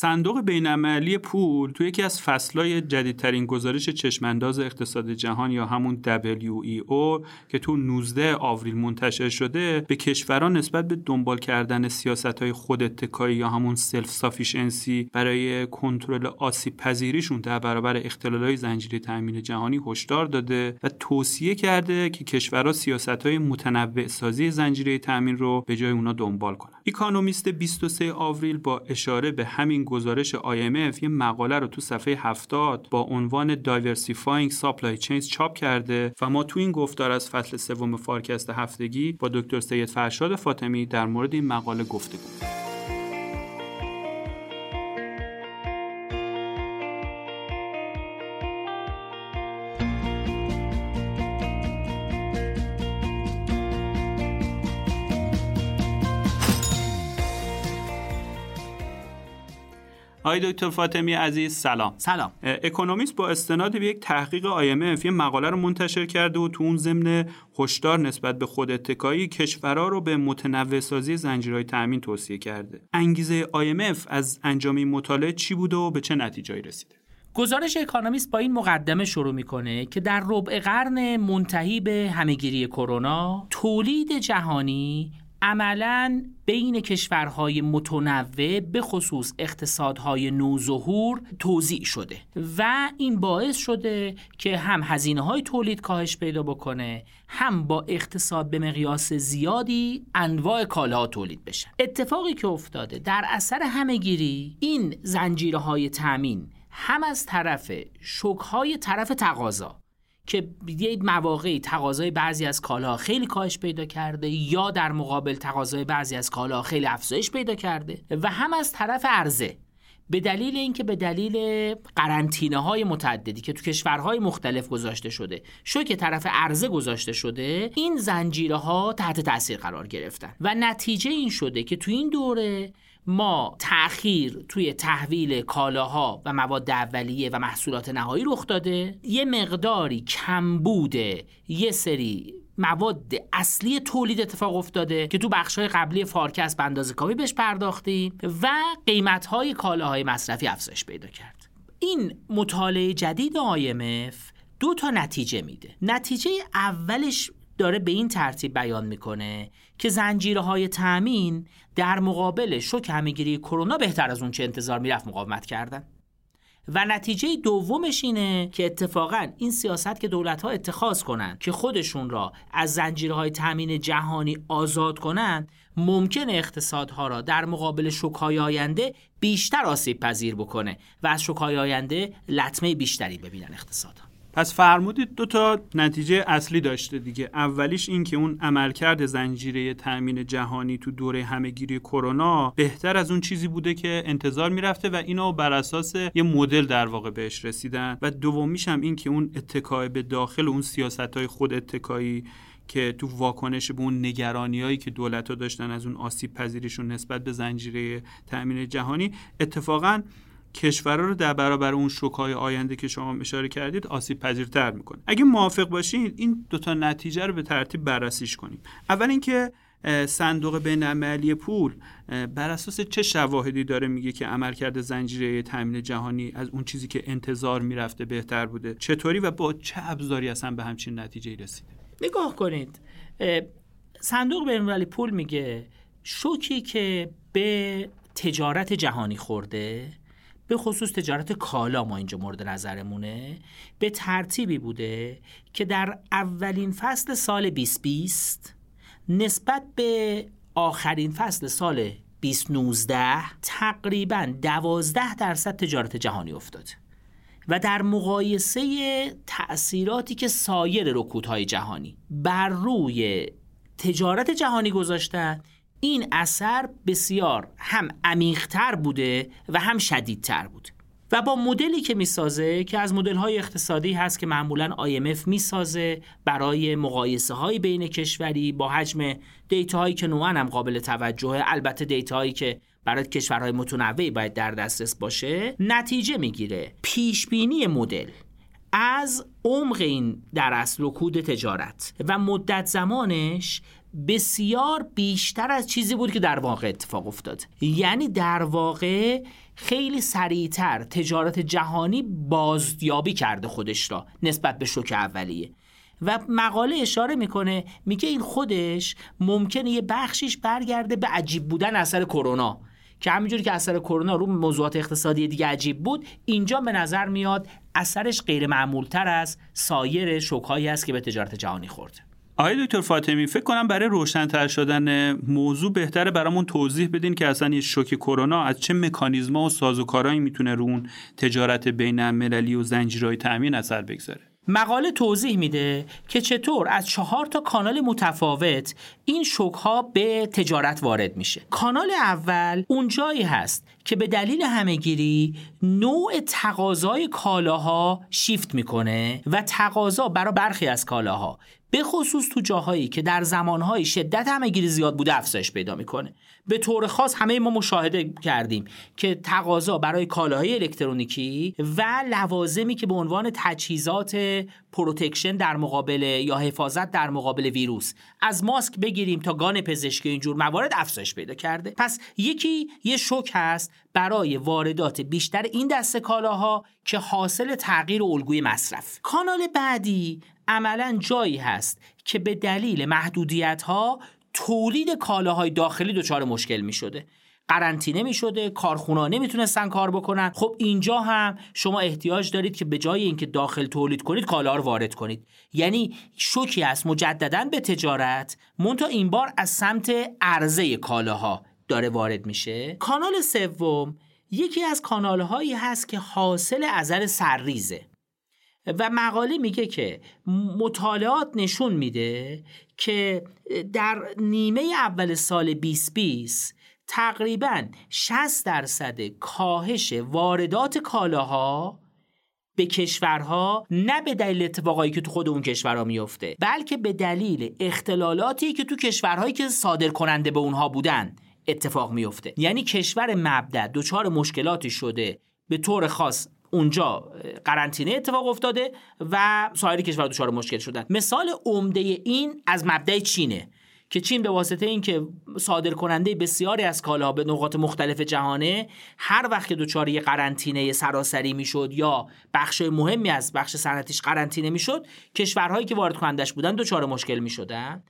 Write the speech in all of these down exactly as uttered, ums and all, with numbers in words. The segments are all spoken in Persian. صندوق بین‌المللی پول توی یکی از فصل‌های جدیدترین گزارش چشم‌انداز اقتصاد جهان یا همون دبلیو ای او که تو نوزده آوریل منتشر شده به کشوران نسبت به دنبال کردن سیاست‌های خوداتکایی یا همون سلف سافیشنسی برای کنترل آسیب پذیریشون در برابر اختلال‌های زنجیره تأمین جهانی هشدار داده و توصیه کرده که کشورها سیاست‌های متنوع سازی زنجیره تأمین رو به جای اونها دنبال کنن. اکونومیست بیست و سه آوریل با اشاره به همین گزارش آی ام اف یه مقاله رو تو صفحه هفتاد با عنوان Diversifying Supply Chains چاپ کرده و ما تو این گفتار از فصل سوم فارکست هفتگی با دکتر سید فرشاد فاطمی در مورد این مقاله گفتگو کردیم. آقای دکتر فاطمی عزیز سلام. سلام. اکونومیست با استناد به یک تحقیق آی ام اف یه مقاله رو منتشر کرده و تو اون ضمن هشدار نسبت به خوداتکایی کشورها رو به متنوع سازی زنجیرهای تأمین توصیه کرده. انگیزه آی ام اف از انجام این مطالعه چی بوده و به چه نتیجه‌ای رسیده؟ گزارش اکونومیست با این مقدمه شروع میکنه که در ربع قرن منتهی به همه‌گیری کرونا، تولید جهانی عملاً بین کشورهای متنوع به خصوص اقتصادهای نوظهور توزیع شده و این باعث شده که هم هزینه‌های تولید کاهش پیدا بکنه، هم با اقتصاد به مقیاس زیادی انواع کالاها تولید بشن. اتفاقی که افتاده در اثر همه‌گیری، این زنجیرهای تأمین هم از طرف شوک‌های طرف تقاضا که یه مواقعی تقاضای بعضی از کالاها خیلی کاهش پیدا کرده یا در مقابل تقاضای بعضی از کالاها خیلی افزایش پیدا کرده و هم از طرف عرضه به دلیل اینکه به دلیل قرنطینه‌های متعددی که تو کشورهای مختلف گذاشته شده، شوک طرف عرضه گذاشته شده، این زنجیرها تحت تاثیر قرار گرفتن و نتیجه این شده که تو این دوره ما تأخیر توی تحویل کالاها و مواد اولیه و محصولات نهایی رخ داده، یه مقداری کمبود یه سری مواد اصلی تولید اتفاق افتاده که تو بخش‌های قبلی فارکست به اندازه کافی بهش پرداختیم و قیمت‌های کالاهای مصرفی افزایش پیدا کرد. این مطالعه جدید آی ام اف دو تا نتیجه میده. نتیجه اولش داره به این ترتیب بیان میکنه که زنجیرهای تأمین در مقابل شوک همه‌گیری کرونا بهتر از اون چه انتظار میرفت مقاومت کردن و نتیجه دومش اینه که اتفاقاً این سیاست که دولت‌ها اتخاذ کنن که خودشون را از زنجیرهای تأمین جهانی آزاد کنن، ممکن اقتصادها را در مقابل شوک‌های آینده بیشتر آسیب پذیر بکنه و از شوک‌های آینده لطمه بیشتری ببینن اقتصادها. پس فرمودید دو تا نتیجه اصلی داشته دیگه. اولیش این که اون عملکرد زنجیره تأمین جهانی تو دوره همه‌گیری کرونا بهتر از اون چیزی بوده که انتظار میرفته و اینو بر اساس یه مدل در واقع بهش رسیدن و دومیش هم این که اون اتکای به داخل اون سیاست‌های خود اتکایی که تو واکنش به اون نگرانیایی که دولت‌ها داشتن از اون آسیب پذیریشون نسبت به زنجیره تأمین جهانی، اتفاقاً کشورها رو در برابر اون شوک‌های آینده که شما اشاره کردید آسیب پذیرتر میکنه. اگه موافق باشین این دوتا نتیجه رو به ترتیب بررسیش کنیم. اول اینکه صندوق بین‌المللی پول بر اساس چه شواهدی داره میگه که عملکرد زنجیره تأمین جهانی از اون چیزی که انتظار میرفته بهتر بوده؟ چطوری و با چه ابزاری اصلا به همچین نتیجه‌ای رسیده؟ نگاه کنید، صندوق بین‌المللی پول میگه شوکی که به تجارت جهانی خورده، به خصوص تجارت کالا ما اینجا مورد نظرمونه، به ترتیبی بوده که در اولین فصل سال بیست بیست نسبت به آخرین فصل سال بیست نوزده تقریباً دوازده درصد تجارت جهانی افتاد و در مقایسه تأثیراتی که سایر رکودهای جهانی بر روی تجارت جهانی گذاشتن، این اثر بسیار هم عمیق‌تر بوده و هم شدیدتر بود و با مدلی که میسازه که از مدل‌های اقتصادی هست که معمولاً آی ام اف میسازه برای مقایسه‌های بین کشوری با حجم دیتاهایی که نوعاً هم قابل توجهه، البته دیتاهایی که برای کشورهای متنوعی باید در دسترس باشه، نتیجه میگیره پیشبینی مدل از عمق این در اصل رکود تجارت و مدت زمانش بسیار بیشتر از چیزی بود که در واقع اتفاق افتاد. یعنی در واقع خیلی سریعتر تجارت جهانی بازیابی کرده خودش را نسبت به شوک اولیه. و مقاله اشاره میکنه، میگه این خودش ممکنه یه بخشیش برگرده به عجیب بودن اثر کرونا، که همینجوری که اثر کرونا رو موضوعات اقتصادی دیگه عجیب بود، اینجا به نظر میاد اثرش غیر معمولتر از سایر شوک‌هایی است که به تجارت جهانی خورد. آقای دکتر فاطمی، فکر کنم برای روشن‌تر شدن موضوع بهتره برامون توضیح بدین که اصلا یه شوک کرونا از چه مکانیزم‌ها و سازوکارهایی میتونه رو اون تجارت بین‌المللی و زنجیرهای تأمین اثر بگذاره. مقاله توضیح میده که چطور از چهار تا کانال متفاوت این شوک‌ها به تجارت وارد میشه. کانال اول اون جایی هست که به دلیل همه‌گیری نوع تقاضای کالاها شیفت میکنه و تقاضا برای برخی از کالاها به خصوص تو جاهایی که در زمانهای شدت همه‌گیری زیاد بوده افزایش پیدا میکنه. به طور خاص همه ما مشاهده کردیم که تقاضا برای کالاهای الکترونیکی و لوازمی که به عنوان تجهیزات پروتکشن در مقابل یا حفاظت در مقابل ویروس، از ماسک بگیریم تا گان پزشکی، اینجور موارد افزایش پیدا کرده. پس یکی یه شوک هست برای واردات بیشتر این دسته کالاها که حاصل تغییر الگوی مصرف. کانال بعدی عملاً جایی هست که به دلیل محدودیت‌ها تولید کالاهای داخلی دچار مشکل می شده، قرنطینه می شده، کارخونا نمیتونستن کار بکنن. خب اینجا هم شما احتیاج دارید که به جای اینکه داخل تولید کنید کالا رو وارد کنید. یعنی شوکی هست مجدداً به تجارت، منتها این بار از سمت عرضه کالاها داره وارد میشه. کانال سوم یکی از کانال‌هایی هست که حاصل اثر سرریزه و مقاله میگه که مطالعات نشون میده که در نیمه اول سال بیست بیست تقریباً شصت درصد کاهش واردات کالاها به کشورها نه به دلیل اتفاقایی که تو خود اون کشورها میفته، بلکه به دلیل اختلالاتی که تو کشورهایی که صادر کننده به اونها بودن اتفاق میفته. یعنی کشور مبدأ دچار مشکلاتی شده، به طور خاص اونجا قرنطینه اتفاق افتاده و سایر کشورها دچار مشکل شدن. مثال عمده این از مبدأ چینه که چین به واسطه اینکه صادرکننده بسیاری از کالاها به نقاط مختلف جهانه، هر وقت که دچار یه قرنطینه سراسری میشد یا بخش مهمی از بخش صنعتیش قرنطینه میشد، کشورهایی که وارد کنندش بودن دچار مشکل میشدن.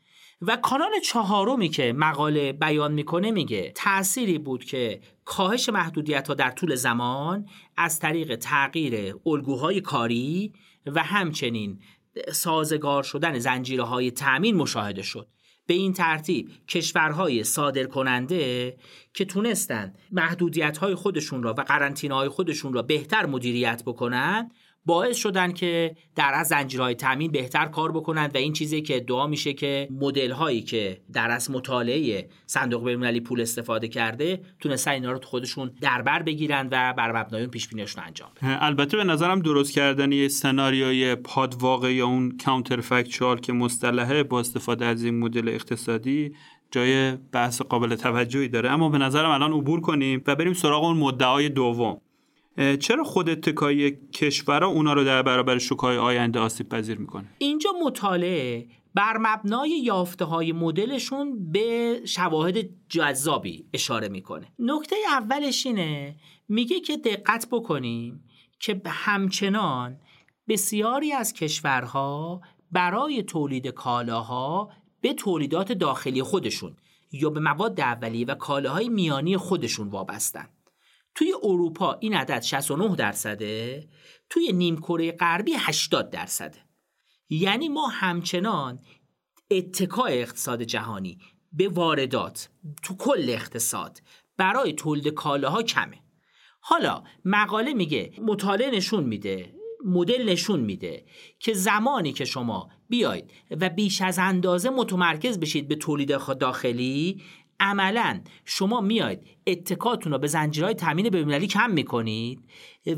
و کانال چهارمی که مقاله بیان میکنه میگه تأثیری بود که کاهش محدودیت‌ها در طول زمان از طریق تغییر الگوهای کاری و همچنین سازگار شدن زنجیرهای تأمین مشاهده شد. به این ترتیب کشورهای صادرکننده که تونستن محدودیت‌های خودشون را و قرنطینه‌های خودشون را بهتر مدیریت بکنن، باعث شدن که در از زنجیرهای تامین بهتر کار بکنند و این چیزی که ادعا میشه که مدل هایی که در از مطالعه صندوق بین المللی پول استفاده کرده تونستن اینا رو خودشون در بر بگیرن و بر مبنای اون پیش بینیشون انجام بدن. البته به نظرم درست کردن یه سناریوی پادواقع یا اون کانتر فکتوال که مصطلحه با استفاده از این مدل اقتصادی جای بحث قابل توجهی داره، اما به نظرم الان عبور کنیم و بریم سراغ اون مدعای دوم. چرا خود اتکای کشورها اونا رو در برابر شوک‌های آینده آسیب پذیر میکنه؟ اینجا مطالعه بر مبنای یافته‌های مدلشون به شواهد جذابی اشاره میکنه. نکته اولش اینه، میگه که دقت بکنیم که همچنان بسیاری از کشورها برای تولید کالاها به تولیدات داخلی خودشون یا به مواد اولیه و کالاهای میانی خودشون وابستن. توی اروپا این عدد شصت و نه درصده، توی نیم کره غربی هشتاد درصده. یعنی ما همچنان اتکای اقتصاد جهانی به واردات تو کل اقتصاد برای تولید کالاها کمه. حالا مقاله میگه مطالعه نشون میده، مدل نشون میده که زمانی که شما بیاید و بیش از اندازه متمرکز بشید به تولید داخلی، عملاً شما میاید اتکاتون رو به زنجیرهای تامین بین‌المللی کم میکنید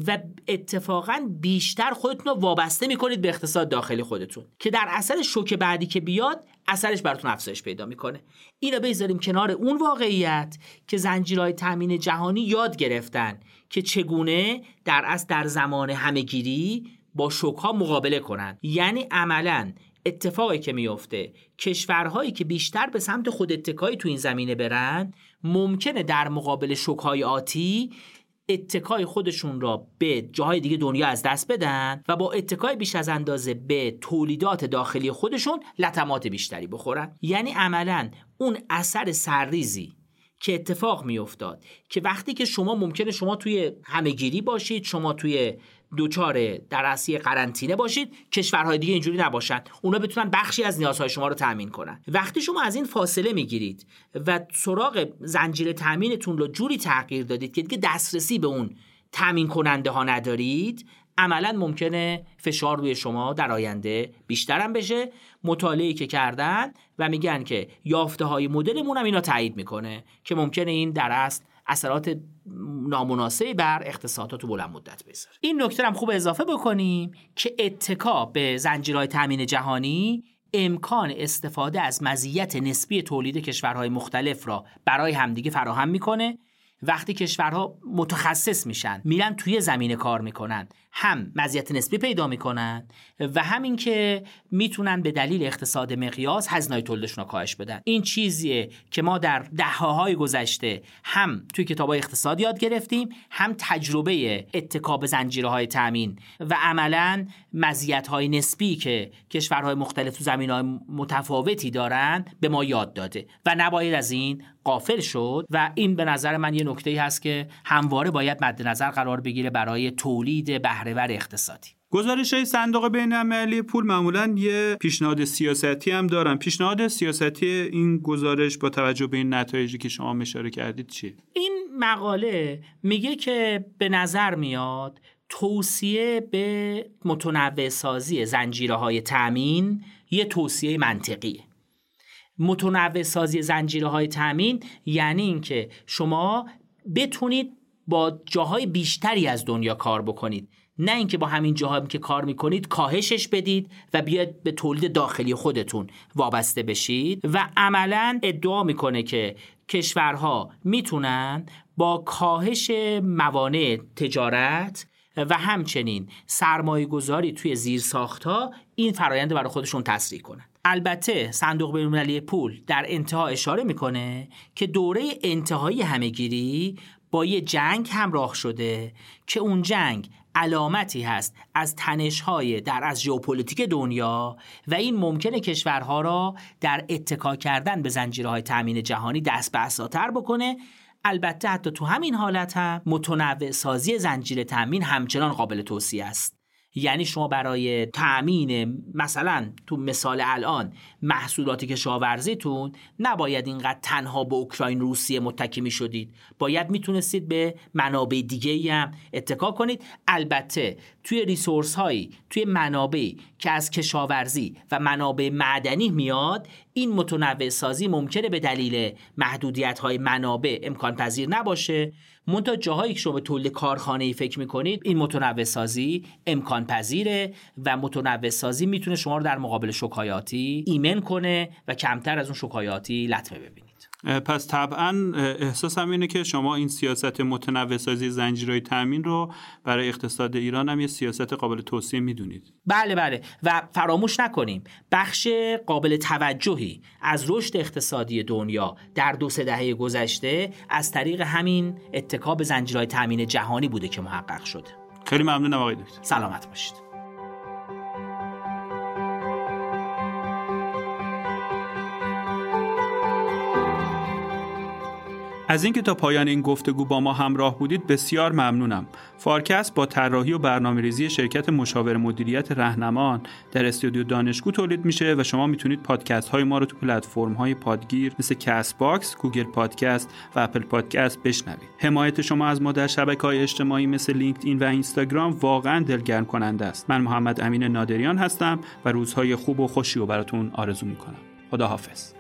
و اتفاقاً بیشتر خودتون رو وابسته میکنید به اقتصاد داخلی خودتون، که در اثر شوک بعدی که بیاد اثرش براتون افزایش پیدا میکنه. اینو بذاریم کنار اون واقعیت که زنجیرهای تامین جهانی یاد گرفتن که چگونه در از در زمان همه‌گیری با شوک‌ها مقابله کنند. یعنی عملاً اتفاقی که میفته، کشورهایی که بیشتر به سمت خود اتکایی تو این زمینه برن ممکنه در مقابل شوک‌های آتی اتکای خودشون را به جاهای دیگه دنیا از دست بدن و با اتکای بیش از اندازه به تولیدات داخلی خودشون لطمات بیشتری بخورن. یعنی عملاً اون اثر سرریزی که اتفاق میافتاد که وقتی که شما ممکنه شما توی همگیری باشید، شما توی دوچار در اصلی قرنطینه باشید، کشورهای دیگه اینجوری نباشن، اونا بتونن بخشی از نیازهای شما رو تامین کنن. وقتی شما از این فاصله میگیرید و سراغ زنجیره تامینتون رو جوری تغییر دادید که دیگه دسترسی به اون تامین کننده ها ندارید، عملا ممکنه فشار روی شما در آینده بیشتر هم بشه. مطالعه‌ای که کردن و میگن که یافته‌های مدلمون هم اینا تایید میکنه که ممکنه این در اصل اثرات نامناسبی بر اقتصادات تو بلند مدت بذاره. این نکته هم خوب اضافه بکنیم که اتکا به زنجیرهای تامین جهانی امکان استفاده از مزیت نسبی تولید کشورهای مختلف را برای همدیگه فراهم میکنه. وقتی کشورها متخصص میشن، میرن توی زمینه کار میکنن، هم مزیت نسبی پیدا میکنن و همین که میتونن به دلیل اقتصاد مقیاس هزینه‌های تولیدشون رو کاهش بدن. این چیزیه که ما در دهه‌های گذشته هم توی کتاب‌های اقتصاد یاد گرفتیم، هم تجربه اتکا به زنجیره‌های تامین و عملاً مزیت‌های نسبی که کشورهای مختلف تو زمینه‌های متفاوتی دارن به ما یاد داده و نباید از این غافل شد. و این به نظر من یه نکته‌ای هست که همواره باید مد نظر قرار بگیره برای تولید بهره‌ور اقتصادی. گزارش‌های صندوق بین‌المللی پول معمولاً یه پیشنهاد سیاستی هم دارن. پیشنهاد سیاستی این گزارش با توجه به این نتایجی که شما اشاره کردید چیه؟ این مقاله میگه که به نظر میاد توصیه به متنوع سازی زنجیره‌های تامین یه توصیه منطقیه. متنوع سازی زنجیره‌های تامین یعنی اینکه شما بتونید با جاهای بیشتری از دنیا کار بکنید، نه اینکه با همین جاهایی که کار میکنید کاهشش بدید و بیاید به تولید داخلی خودتون وابسته بشید. و عملاً ادعا میکنه که کشورها میتونن با کاهش موانع تجارت و همچنین سرمایه گذاری توی زیرساخت‌ها این فرآیند برای خودشون تسریع کنن. البته صندوق بین‌المللی پول در انتها اشاره میکنه که دوره انتهایی همه‌گیری با یه جنگ همراه شده که اون جنگ علامتی هست از تنش‌های در از ژئوپلیتیک دنیا و این ممکنه کشورها را در اتکا کردن به زنجیرهای تامین جهانی دست به عصاتر بکنه. البته حتی تو همین حالت هم متنوع سازی زنجیره تامین همچنان قابل توصیه است. یعنی شما برای تامین مثلا تو مثال الان محصولات کشاورزیتون نباید اینقدر تنها به اوکراین روسیه متکی می شدید، باید میتونستید به منابع دیگه هم اتکا کنید. البته توی ریسورس هایی، توی منابعی که از کشاورزی و منابع معدنی میاد، این متنوع سازی ممکنه به دلیل محدودیت های منابع امکان پذیر نباشه. منتها جاهایی که شما به تولید کارخانه‌ای فکر می‌کنید این متنوع سازی امکان پذیره و متنوع سازی میتونه شما رو در مقابل شوک‌های آتی ایمن کنه و کمتر از اون شوک‌های آتی لطمه ببینید. پس طبعاً احساسم اینه که شما این سیاست متنوع سازی زنجیرهای تامین رو برای اقتصاد ایران هم یه سیاست قابل توصیه میدونید. بله بله، و فراموش نکنیم بخش قابل توجهی از رشد اقتصادی دنیا در دو سه دهه گذشته از طریق همین اتکا به زنجیرهای تامین جهانی بوده که محقق شده. خیلی ممنونم آقای دکتر. سلامت باشید. از اینکه تا پایان این گفتگو با ما همراه بودید بسیار ممنونم. فارکست با طراحی و برنامه‌ریزی شرکت مشاور مدیریت رهنمان در استودیو دانشگو تولید میشه و شما میتونید پادکست‌های ما رو تو پلتفرم‌های پادگیر مثل کست باکس، گوگل پادکست و اپل پادکست بشنوید. حمایت شما از ما در شبکه‌های اجتماعی مثل لینکدین و اینستاگرام واقعاً دلگرم کننده است. من محمد امین نادریان هستم و روزهای خوب و خوشی رو براتون آرزو می‌کنم. خداحافظ.